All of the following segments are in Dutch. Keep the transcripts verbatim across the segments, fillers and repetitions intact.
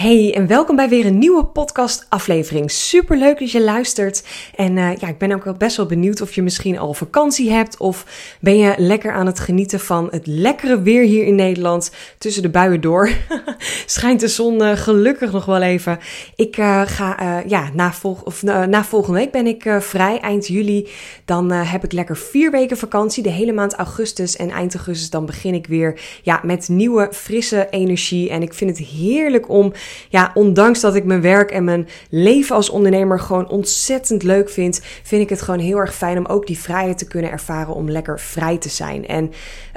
Hey en welkom bij weer een nieuwe podcast aflevering. Super leuk dat je luistert. En uh, ja, ik ben ook wel best wel benieuwd of je misschien al vakantie hebt. Of ben je lekker aan het genieten van het lekkere weer hier in Nederland. Tussen de buien door. Schijnt de zon uh, gelukkig nog wel even. Ik uh, ga, uh, ja, na, volg- of, uh, na volgende week ben ik uh, vrij eind juli. Dan uh, heb ik lekker vier weken vakantie. De hele maand augustus en eind augustus dan begin ik weer ja, met nieuwe frisse energie. En ik vind het heerlijk om... Ja, ondanks dat ik mijn werk en mijn leven als ondernemer gewoon ontzettend leuk vind, vind ik het gewoon heel erg fijn om ook die vrijheid te kunnen ervaren om lekker vrij te zijn. En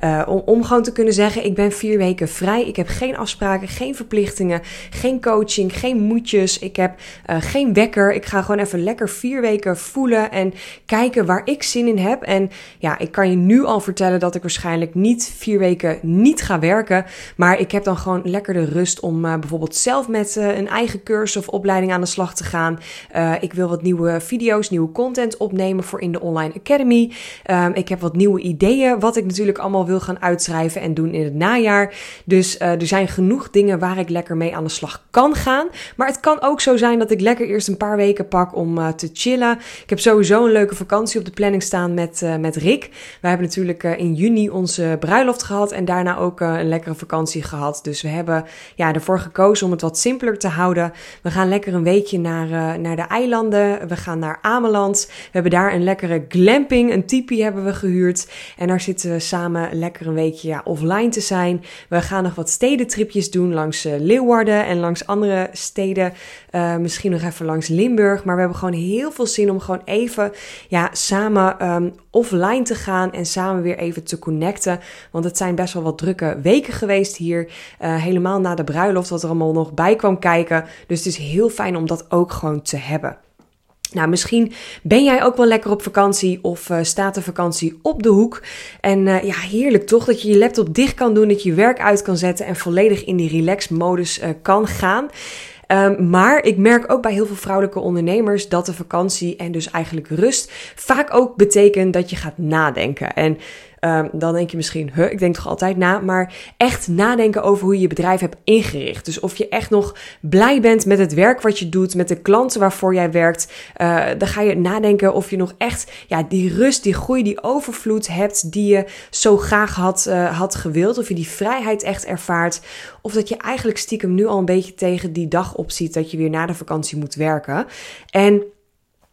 uh, om, om gewoon te kunnen zeggen, ik ben vier weken vrij. Ik heb geen afspraken, geen verplichtingen, geen coaching, geen moedjes. Ik heb uh, geen wekker. Ik ga gewoon even lekker vier weken voelen en kijken waar ik zin in heb. En ja, ik kan je nu al vertellen dat ik waarschijnlijk niet vier weken niet ga werken. Maar ik heb dan gewoon lekker de rust om uh, bijvoorbeeld zelf met een eigen cursus of opleiding aan de slag te gaan. Uh, ik wil wat nieuwe video's, nieuwe content opnemen voor in de Online Academy. Um, ik heb wat nieuwe ideeën, wat ik natuurlijk allemaal wil gaan uitschrijven en doen in het najaar. Dus uh, er zijn genoeg dingen waar ik lekker mee aan de slag kan gaan. Maar het kan ook zo zijn dat ik lekker eerst een paar weken pak om uh, te chillen. Ik heb sowieso een leuke vakantie op de planning staan met, uh, met Rick. Wij hebben natuurlijk uh, in juni onze bruiloft gehad en daarna ook uh, een lekkere vakantie gehad. Dus we hebben ja, ervoor gekozen om het wat simpeler te houden. We gaan lekker een weekje naar, uh, naar de eilanden. We gaan naar Ameland. We hebben daar een lekkere glamping, een tipi hebben we gehuurd. En daar zitten we samen lekker een weekje ja, offline te zijn. We gaan nog wat stedentripjes doen langs uh, Leeuwarden en langs andere steden. Uh, misschien nog even langs Limburg. Maar we hebben gewoon heel veel zin om gewoon even ja, samen um, offline te gaan en samen weer even te connecten. Want het zijn best wel wat drukke weken geweest hier. Uh, helemaal na de bruiloft, wat er allemaal nog bij kwam kijken. Dus het is heel fijn om dat ook gewoon te hebben. Nou, misschien ben jij ook wel lekker op vakantie of uh, staat de vakantie op de hoek. En uh, ja, heerlijk toch dat je je laptop dicht kan doen, dat je je werk uit kan zetten en volledig in die relax-modus uh, kan gaan. Um, maar ik merk ook bij heel veel vrouwelijke ondernemers dat de vakantie en dus eigenlijk rust vaak ook betekent dat je gaat nadenken. En Um, dan denk je misschien, huh, ik denk toch altijd na, maar echt nadenken over hoe je je bedrijf hebt ingericht. Dus of je echt nog blij bent met het werk wat je doet, met de klanten waarvoor jij werkt. Uh, dan ga je nadenken of je nog echt ja, die rust, die groei, die overvloed hebt die je zo graag had, uh, had gewild. Of je die vrijheid echt ervaart. Of dat je eigenlijk stiekem nu al een beetje tegen die dag opziet dat je weer na de vakantie moet werken. En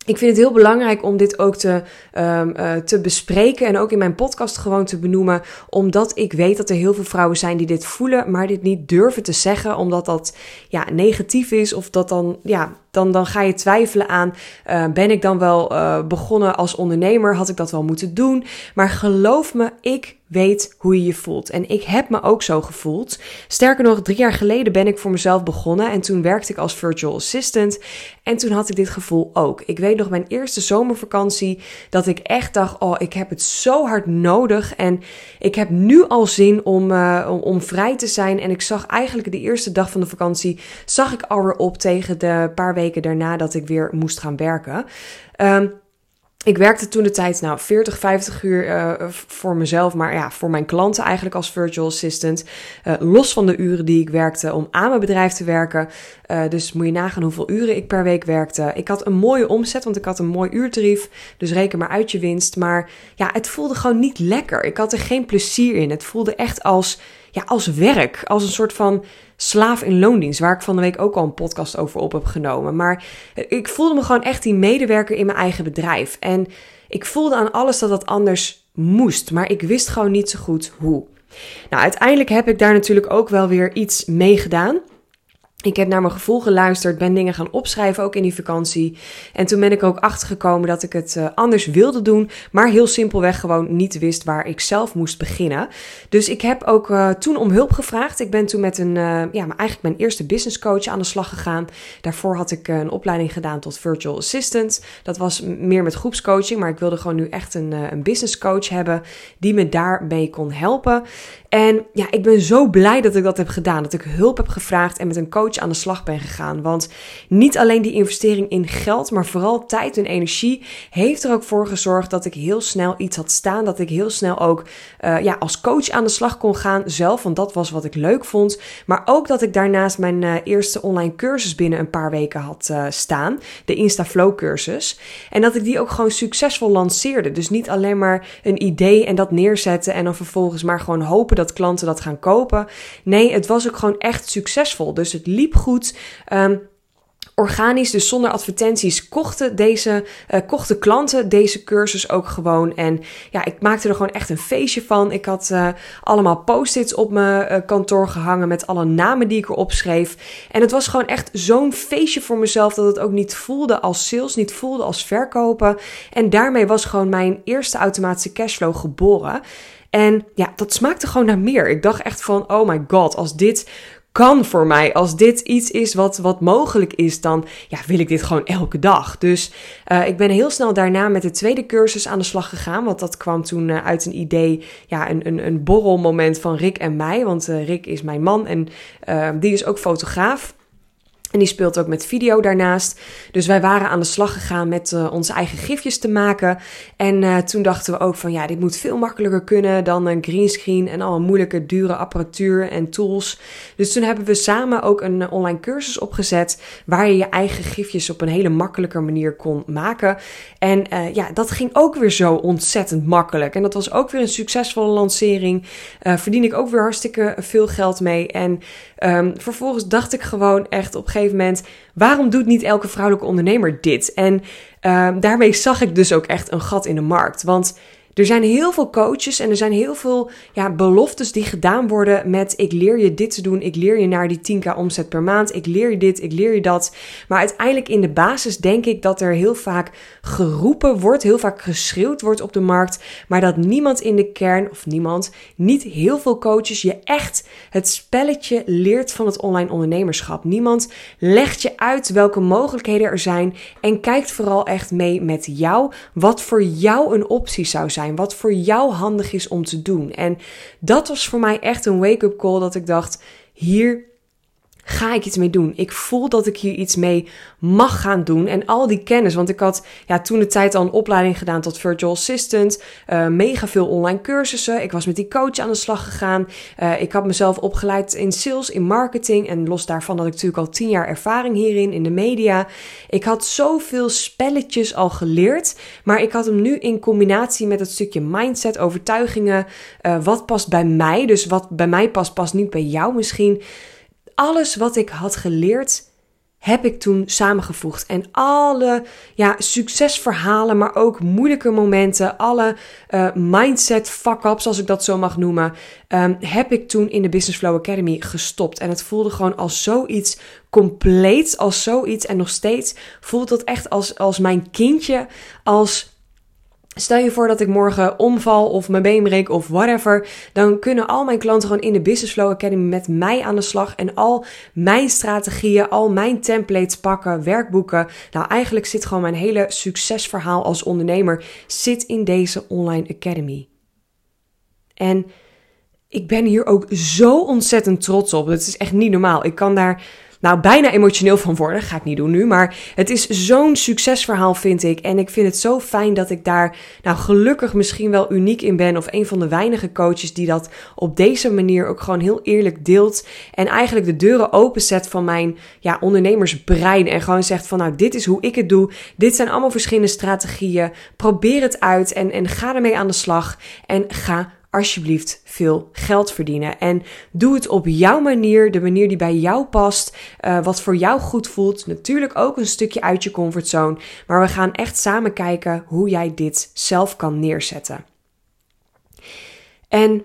ik vind het heel belangrijk om dit ook te, um, uh, te bespreken en ook in mijn podcast gewoon te benoemen. Omdat ik weet dat er heel veel vrouwen zijn die dit voelen, maar dit niet durven te zeggen. Omdat dat ja, negatief is of dat dan... ja. Dan, dan ga je twijfelen aan, uh, ben ik dan wel uh, begonnen als ondernemer? Had ik dat wel moeten doen? Maar geloof me, ik weet hoe je je voelt. En ik heb me ook zo gevoeld. Sterker nog, drie jaar geleden ben ik voor mezelf begonnen. En toen werkte ik als virtual assistant. En toen had ik dit gevoel ook. Ik weet nog mijn eerste zomervakantie. Dat ik echt dacht, oh, ik heb het zo hard nodig. En ik heb nu al zin om, uh, om, om vrij te zijn. En ik zag eigenlijk de eerste dag van de vakantie, zag ik alweer op tegen de paar weken. weken daarna dat ik weer moest gaan werken. Um, ik werkte toen de tijd nou veertig, vijftig uur uh, voor mezelf, maar ja, voor mijn klanten eigenlijk als virtual assistant. Uh, los van de uren die ik werkte om aan mijn bedrijf te werken. Uh, dus moet je nagaan hoeveel uren ik per week werkte. Ik had een mooie omzet, want ik had een mooi uurtarief. Dus reken maar uit je winst. Maar ja, het voelde gewoon niet lekker. Ik had er geen plezier in. Het voelde echt als... Ja, als werk, als een soort van slaaf in loondienst, waar ik van de week ook al een podcast over op heb genomen. Maar ik voelde me gewoon echt die medewerker in mijn eigen bedrijf. En ik voelde aan alles dat dat anders moest, maar ik wist gewoon niet zo goed hoe. Nou, uiteindelijk heb ik daar natuurlijk ook wel weer iets mee gedaan. Ik heb naar mijn gevoel geluisterd, ben dingen gaan opschrijven, ook in die vakantie. En toen ben ik ook achtergekomen dat ik het anders wilde doen, maar heel simpelweg gewoon niet wist waar ik zelf moest beginnen. Dus ik heb ook uh, toen om hulp gevraagd. Ik ben toen met een, uh, ja, eigenlijk mijn eerste business coach aan de slag gegaan. Daarvoor had ik een opleiding gedaan tot virtual assistant. Dat was meer met groepscoaching, maar ik wilde gewoon nu echt een, uh, een business coach hebben die me daarmee kon helpen. En ja, ik ben zo blij dat ik dat heb gedaan, dat ik hulp heb gevraagd en met een coach coach aan de slag ben gegaan. Want niet alleen die investering in geld, maar vooral tijd en energie heeft er ook voor gezorgd dat ik heel snel iets had staan. Dat ik heel snel ook uh, ja, als coach aan de slag kon gaan zelf, want dat was wat ik leuk vond. Maar ook dat ik daarnaast mijn uh, eerste online cursus binnen een paar weken had uh, staan. De Instaflow cursus. En dat ik die ook gewoon succesvol lanceerde. Dus niet alleen maar een idee en dat neerzetten en dan vervolgens maar gewoon hopen dat klanten dat gaan kopen. Nee, het was ook gewoon echt succesvol. Dus het liep goed. Um, Organisch, dus zonder advertenties, kochten, deze, uh, kochten klanten deze cursus ook gewoon. En ja, ik maakte er gewoon echt een feestje van. Ik had uh, allemaal post-its op mijn uh, kantoor gehangen met alle namen die ik erop schreef. En het was gewoon echt zo'n feestje voor mezelf dat het ook niet voelde als sales, niet voelde als verkopen. En daarmee was gewoon mijn eerste automatische cashflow geboren. En ja, dat smaakte gewoon naar meer. Ik dacht echt van, oh my god, als dit kan voor mij, als dit iets is wat, wat mogelijk is, dan ja, wil ik dit gewoon elke dag. Dus uh, ik ben heel snel daarna met de tweede cursus aan de slag gegaan, want dat kwam toen uh, uit een idee, ja, een, een, een borrelmoment van Rick en mij, want uh, Rick is mijn man en uh, die is ook fotograaf. En die speelt ook met video daarnaast. Dus wij waren aan de slag gegaan met uh, onze eigen gifjes te maken. En uh, toen dachten we ook van ja, dit moet veel makkelijker kunnen dan een greenscreen en al een moeilijke, dure apparatuur en tools. Dus toen hebben we samen ook een uh, online cursus opgezet waar je je eigen gifjes op een hele makkelijke manier kon maken. En uh, ja, dat ging ook weer zo ontzettend makkelijk. En dat was ook weer een succesvolle lancering. Uh, verdien ik ook weer hartstikke veel geld mee. En um, vervolgens dacht ik gewoon echt op een moment, waarom doet niet elke vrouwelijke ondernemer dit? En uh, daarmee zag ik dus ook echt een gat in de markt. Want er zijn heel veel coaches en er zijn heel veel ja, beloftes die gedaan worden met ik leer je dit te doen, ik leer je naar die tien k omzet per maand, ik leer je dit, ik leer je dat. Maar uiteindelijk in de basis denk ik dat er heel vaak geroepen wordt, heel vaak geschreeuwd wordt op de markt, maar dat niemand in de kern, of niemand, niet heel veel coaches je echt het spelletje leert van het online ondernemerschap. Niemand legt je uit welke mogelijkheden er zijn en kijkt vooral echt mee met jou, wat voor jou een optie zou zijn. Wat voor jou handig is om te doen. En dat was voor mij echt een wake-up call dat ik dacht, hier ga ik iets mee doen. Ik voel dat ik hier iets mee mag gaan doen. En al die kennis, want ik had ja, toen de tijd al een opleiding gedaan tot virtual assistant. Uh, mega veel online cursussen. Ik was met die coach aan de slag gegaan. Uh, ik had mezelf opgeleid in sales, in marketing. En los daarvan had ik natuurlijk al tien jaar ervaring hierin, in de media. Ik had zoveel spelletjes al geleerd. Maar ik had hem nu in combinatie met het stukje mindset, overtuigingen. Uh, wat past bij mij? Dus wat bij mij past, past niet bij jou misschien. Alles wat ik had geleerd, heb ik toen samengevoegd. En alle ja, succesverhalen, maar ook moeilijke momenten, alle uh, mindset fuck-ups, als ik dat zo mag noemen, um, heb ik toen in de Business Flow Academy gestopt. En het voelde gewoon als zoiets compleet, als zoiets. En nog steeds voelt dat echt als, als mijn kindje, als... Stel je voor dat ik morgen omval of mijn been breek of whatever. Dan kunnen al mijn klanten gewoon in de Business Flow Academy met mij aan de slag. En al mijn strategieën, al mijn templates pakken, werkboeken. Nou, eigenlijk zit gewoon mijn hele succesverhaal als ondernemer zit in deze online academy. En ik ben hier ook zo ontzettend trots op. Het is echt niet normaal. Ik kan daar... Nou, bijna emotioneel van worden, ga ik niet doen nu, maar het is zo'n succesverhaal vind ik. En ik vind het zo fijn dat ik daar nou gelukkig misschien wel uniek in ben of een van de weinige coaches die dat op deze manier ook gewoon heel eerlijk deelt en eigenlijk de deuren openzet van mijn ja, ondernemersbrein en gewoon zegt van nou, dit is hoe ik het doe. Dit zijn allemaal verschillende strategieën. Probeer het uit en, en ga ermee aan de slag en ga alsjeblieft veel geld verdienen. En doe het op jouw manier, de manier die bij jou past, uh, wat voor jou goed voelt. Natuurlijk ook een stukje uit je comfortzone. Maar we gaan echt samen kijken hoe jij dit zelf kan neerzetten. En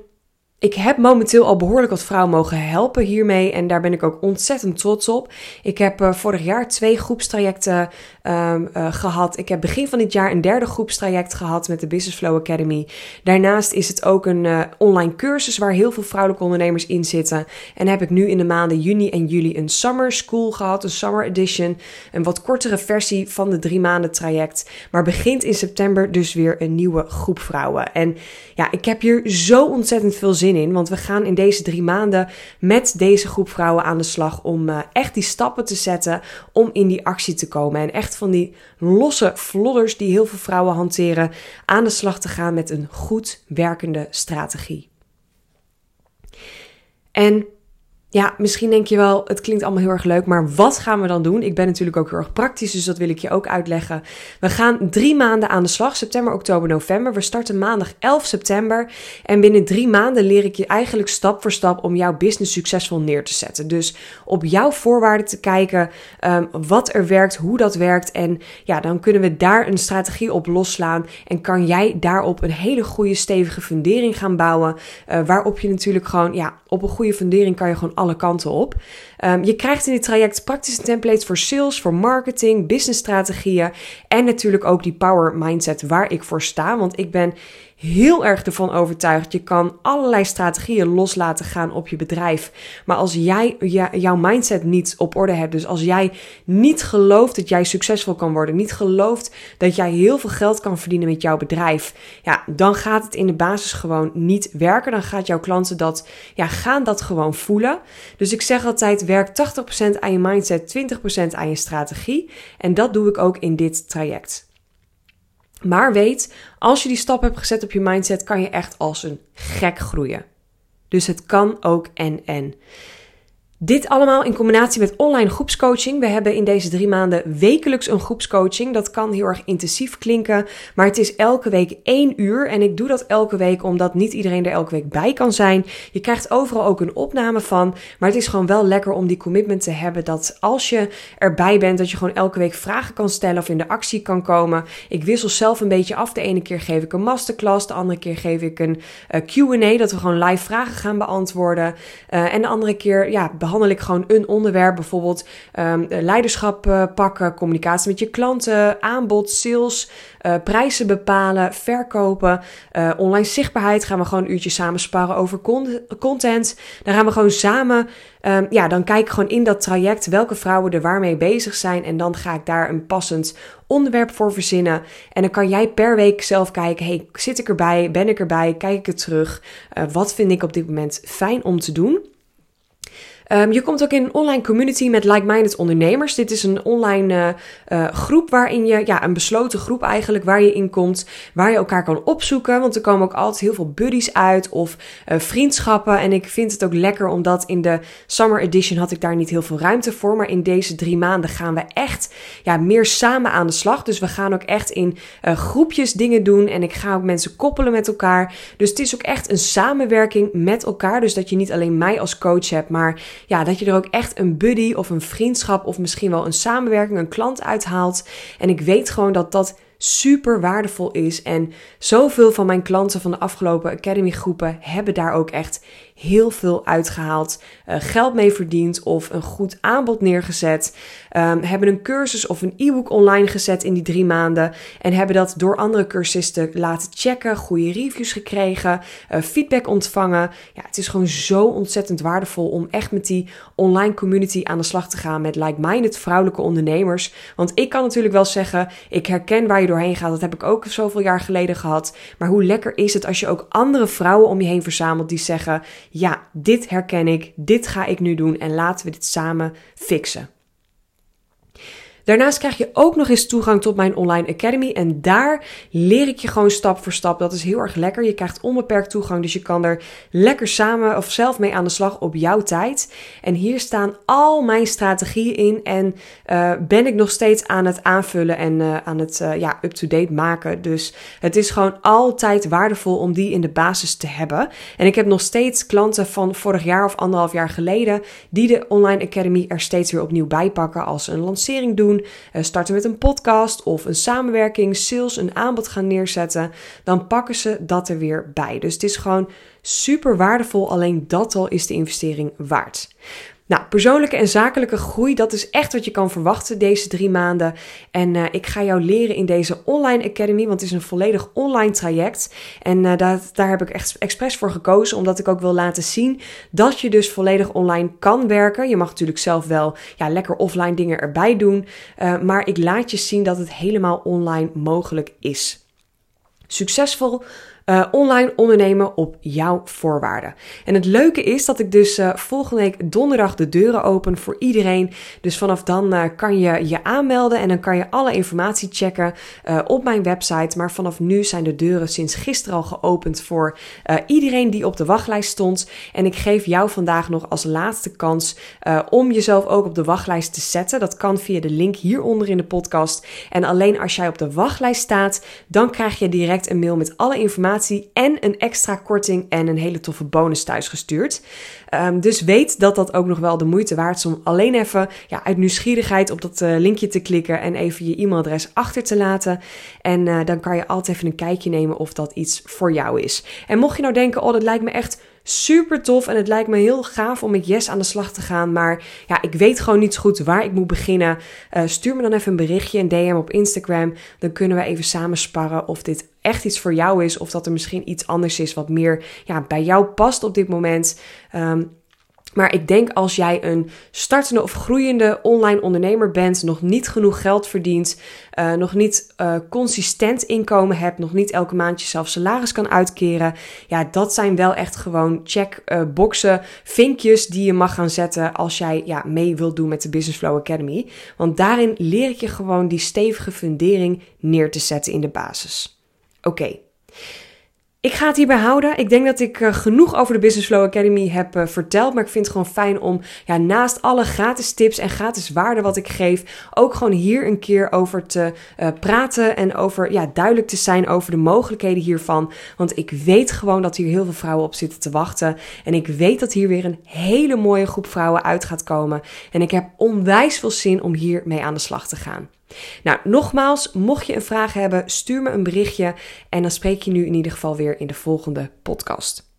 ik heb momenteel al behoorlijk wat vrouwen mogen helpen hiermee. En daar ben ik ook ontzettend trots op. Ik heb uh, vorig jaar twee groepstrajecten um, uh, gehad. Ik heb begin van dit jaar een derde groepstraject gehad met de Business Flow Academy. Daarnaast is het ook een uh, online cursus waar heel veel vrouwelijke ondernemers in zitten. En heb ik nu in de maanden juni en juli een summer school gehad. Een summer edition. Een wat kortere versie van de drie maanden traject. Maar begint in september dus weer een nieuwe groep vrouwen. En ja, ik heb hier zo ontzettend veel zin zin in, want we gaan in deze drie maanden met deze groep vrouwen aan de slag om uh, echt die stappen te zetten om in die actie te komen. En echt van die losse vlodders die heel veel vrouwen hanteren aan de slag te gaan met een goed werkende strategie. En ja, misschien denk je wel, het klinkt allemaal heel erg leuk, maar wat gaan we dan doen? Ik ben natuurlijk ook heel erg praktisch, dus dat wil ik je ook uitleggen. We gaan drie maanden aan de slag, september, oktober, november. We starten maandag elf september en binnen drie maanden leer ik je eigenlijk stap voor stap om jouw business succesvol neer te zetten. Dus op jouw voorwaarden te kijken, um, wat er werkt, hoe dat werkt en ja, dan kunnen we daar een strategie op losslaan en kan jij daarop een hele goede stevige fundering gaan bouwen, uh, waarop je natuurlijk gewoon, ja, op een goede fundering kan je gewoon alle kanten op. Um, je krijgt in dit traject praktische templates voor sales, voor marketing, businessstrategieën en natuurlijk ook die power mindset waar ik voor sta, want ik ben heel erg ervan overtuigd. Je kan allerlei strategieën los laten gaan op je bedrijf, maar als jij ja, jouw mindset niet op orde hebt, dus als jij niet gelooft dat jij succesvol kan worden, niet gelooft dat jij heel veel geld kan verdienen met jouw bedrijf, ja, dan gaat het in de basis gewoon niet werken. Dan gaat jouw klanten dat, ja, gaan dat gewoon voelen. Dus ik zeg altijd, werk tachtig procent aan je mindset, twintig procent aan je strategie. En dat doe ik ook in dit traject. Maar weet, als je die stap hebt gezet op je mindset, kan je echt als een gek groeien. Dus het kan ook en en. Dit allemaal in combinatie met online groepscoaching. We hebben in deze drie maanden wekelijks een groepscoaching. Dat kan heel erg intensief klinken, maar het is elke week één uur. En ik doe dat elke week omdat niet iedereen er elke week bij kan zijn. Je krijgt overal ook een opname van. Maar het is gewoon wel lekker om die commitment te hebben dat als je erbij bent, dat je gewoon elke week vragen kan stellen of in de actie kan komen. Ik wissel zelf een beetje af. De ene keer geef ik een masterclass, de andere keer geef ik een Q en A, dat we gewoon live vragen gaan beantwoorden. Uh, en de andere keer, ja, behandel ik gewoon een onderwerp, bijvoorbeeld um, leiderschap uh, pakken, communicatie met je klanten, aanbod, sales, uh, prijzen bepalen, verkopen, uh, online zichtbaarheid. Gaan we gewoon een uurtje samen sparren over con- content. Dan gaan we gewoon samen, um, ja, dan kijk ik gewoon in dat traject welke vrouwen er waarmee bezig zijn en dan ga ik daar een passend onderwerp voor verzinnen. En dan kan jij per week zelf kijken, hey, zit ik erbij, ben ik erbij, kijk ik het terug, uh, wat vind ik op dit moment fijn om te doen. Um, je komt ook in een online community met like-minded ondernemers. Dit is een online uh, uh, groep waarin je, ja, een besloten groep eigenlijk, waar je in komt, waar je elkaar kan opzoeken. Want er komen ook altijd heel veel buddies uit of uh, vriendschappen. En ik vind het ook lekker, omdat in de Summer Edition had ik daar niet heel veel ruimte voor. Maar in deze drie maanden gaan we echt, ja, meer samen aan de slag. Dus we gaan ook echt in uh, groepjes dingen doen. En ik ga ook mensen koppelen met elkaar. Dus het is ook echt een samenwerking met elkaar. Dus dat je niet alleen mij als coach hebt, maar ja, dat je er ook echt een buddy of een vriendschap of misschien wel een samenwerking, een klant uithaalt. En ik weet gewoon dat dat super waardevol is. En zoveel van mijn klanten van de afgelopen Academy groepen hebben daar ook echt heel veel uitgehaald. Uh, geld mee verdiend of een goed aanbod neergezet. Um, hebben een cursus of een e-book online gezet in die drie maanden. En hebben dat door andere cursisten laten checken. Goede reviews gekregen. Uh, feedback ontvangen. Ja, het is gewoon zo ontzettend waardevol om echt met die online community aan de slag te gaan. Met like-minded vrouwelijke ondernemers. Want ik kan natuurlijk wel zeggen, ik herken waar je doorheen gaat. Dat heb ik ook zoveel jaar geleden gehad. Maar hoe lekker is het als je ook andere vrouwen om je heen verzamelt die zeggen, ja, dit herken ik, dit ga ik nu doen en laten we dit samen fixen. Daarnaast krijg je ook nog eens toegang tot mijn online academy en daar leer ik je gewoon stap voor stap. Dat is heel erg lekker. Je krijgt onbeperkt toegang, dus je kan er lekker samen of zelf mee aan de slag op jouw tijd. En hier staan al mijn strategieën in en uh, ben ik nog steeds aan het aanvullen en uh, aan het uh, ja, up-to-date maken. Dus het is gewoon altijd waardevol om die in de basis te hebben. En ik heb nog steeds klanten van vorig jaar of anderhalf jaar geleden die de online academy er steeds weer opnieuw bij pakken als een lancering doen. Starten met een podcast of een samenwerking, sales, een aanbod gaan neerzetten, dan pakken ze dat er weer bij. Dus het is gewoon super waardevol, alleen dat al is de investering waard. Nou, persoonlijke en zakelijke groei, dat is echt wat je kan verwachten deze drie maanden. En uh, ik ga jou leren in deze online academy, want het is een volledig online traject. En uh, dat, daar heb ik echt expres voor gekozen, omdat ik ook wil laten zien dat je dus volledig online kan werken. Je mag natuurlijk zelf wel, ja, lekker offline dingen erbij doen, uh, maar ik laat je zien dat het helemaal online mogelijk is. Succesvol uh, online ondernemen op jouw voorwaarden. En het leuke is dat ik dus uh, volgende week donderdag de deuren open voor iedereen. Dus vanaf dan uh, kan je je aanmelden en dan kan je alle informatie checken uh, op mijn website. Maar vanaf nu zijn de deuren sinds gisteren al geopend voor uh, iedereen die op de wachtlijst stond. En ik geef jou vandaag nog als laatste kans uh, om jezelf ook op de wachtlijst te zetten. Dat kan via de link hieronder in de podcast. En alleen als jij op de wachtlijst staat, dan krijg je direct een mail met alle informatie en een extra korting en een hele toffe bonus thuisgestuurd. Um, dus weet dat dat ook nog wel de moeite waard is om alleen even ja, uit nieuwsgierigheid op dat uh, linkje te klikken en even je e-mailadres achter te laten. En uh, dan kan je altijd even een kijkje nemen of dat iets voor jou is. En mocht je nou denken, oh, dat lijkt me echt super tof en het lijkt me heel gaaf om met Yes aan de slag te gaan, maar ja, ik weet gewoon niet zo goed waar ik moet beginnen. Uh, stuur me dan even een berichtje, een D M op Instagram. Dan kunnen we even samen sparren of dit echt iets voor jou is of dat er misschien iets anders is wat meer ja, bij jou past op dit moment. Um, Maar ik denk als jij een startende of groeiende online ondernemer bent, nog niet genoeg geld verdient, uh, nog niet uh, consistent inkomen hebt, nog niet elke maand jezelf salaris kan uitkeren. Ja, dat zijn wel echt gewoon checkboxen, uh, vinkjes die je mag gaan zetten als jij ja, mee wilt doen met de Business Flow Academy. Want daarin leer ik je gewoon die stevige fundering neer te zetten in de basis. Oké. Okay. Ik ga het hierbij houden. Ik denk dat ik uh, genoeg over de Business Flow Academy heb uh, verteld. Maar ik vind het gewoon fijn om ja, naast alle gratis tips en gratis waarde wat ik geef, ook gewoon hier een keer over te uh, praten en over ja, duidelijk te zijn over de mogelijkheden hiervan. Want ik weet gewoon dat hier heel veel vrouwen op zitten te wachten. En ik weet dat hier weer een hele mooie groep vrouwen uit gaat komen. En ik heb onwijs veel zin om hiermee aan de slag te gaan. Nou, nogmaals, mocht je een vraag hebben, stuur me een berichtje en dan spreek je nu in ieder geval weer in de volgende podcast.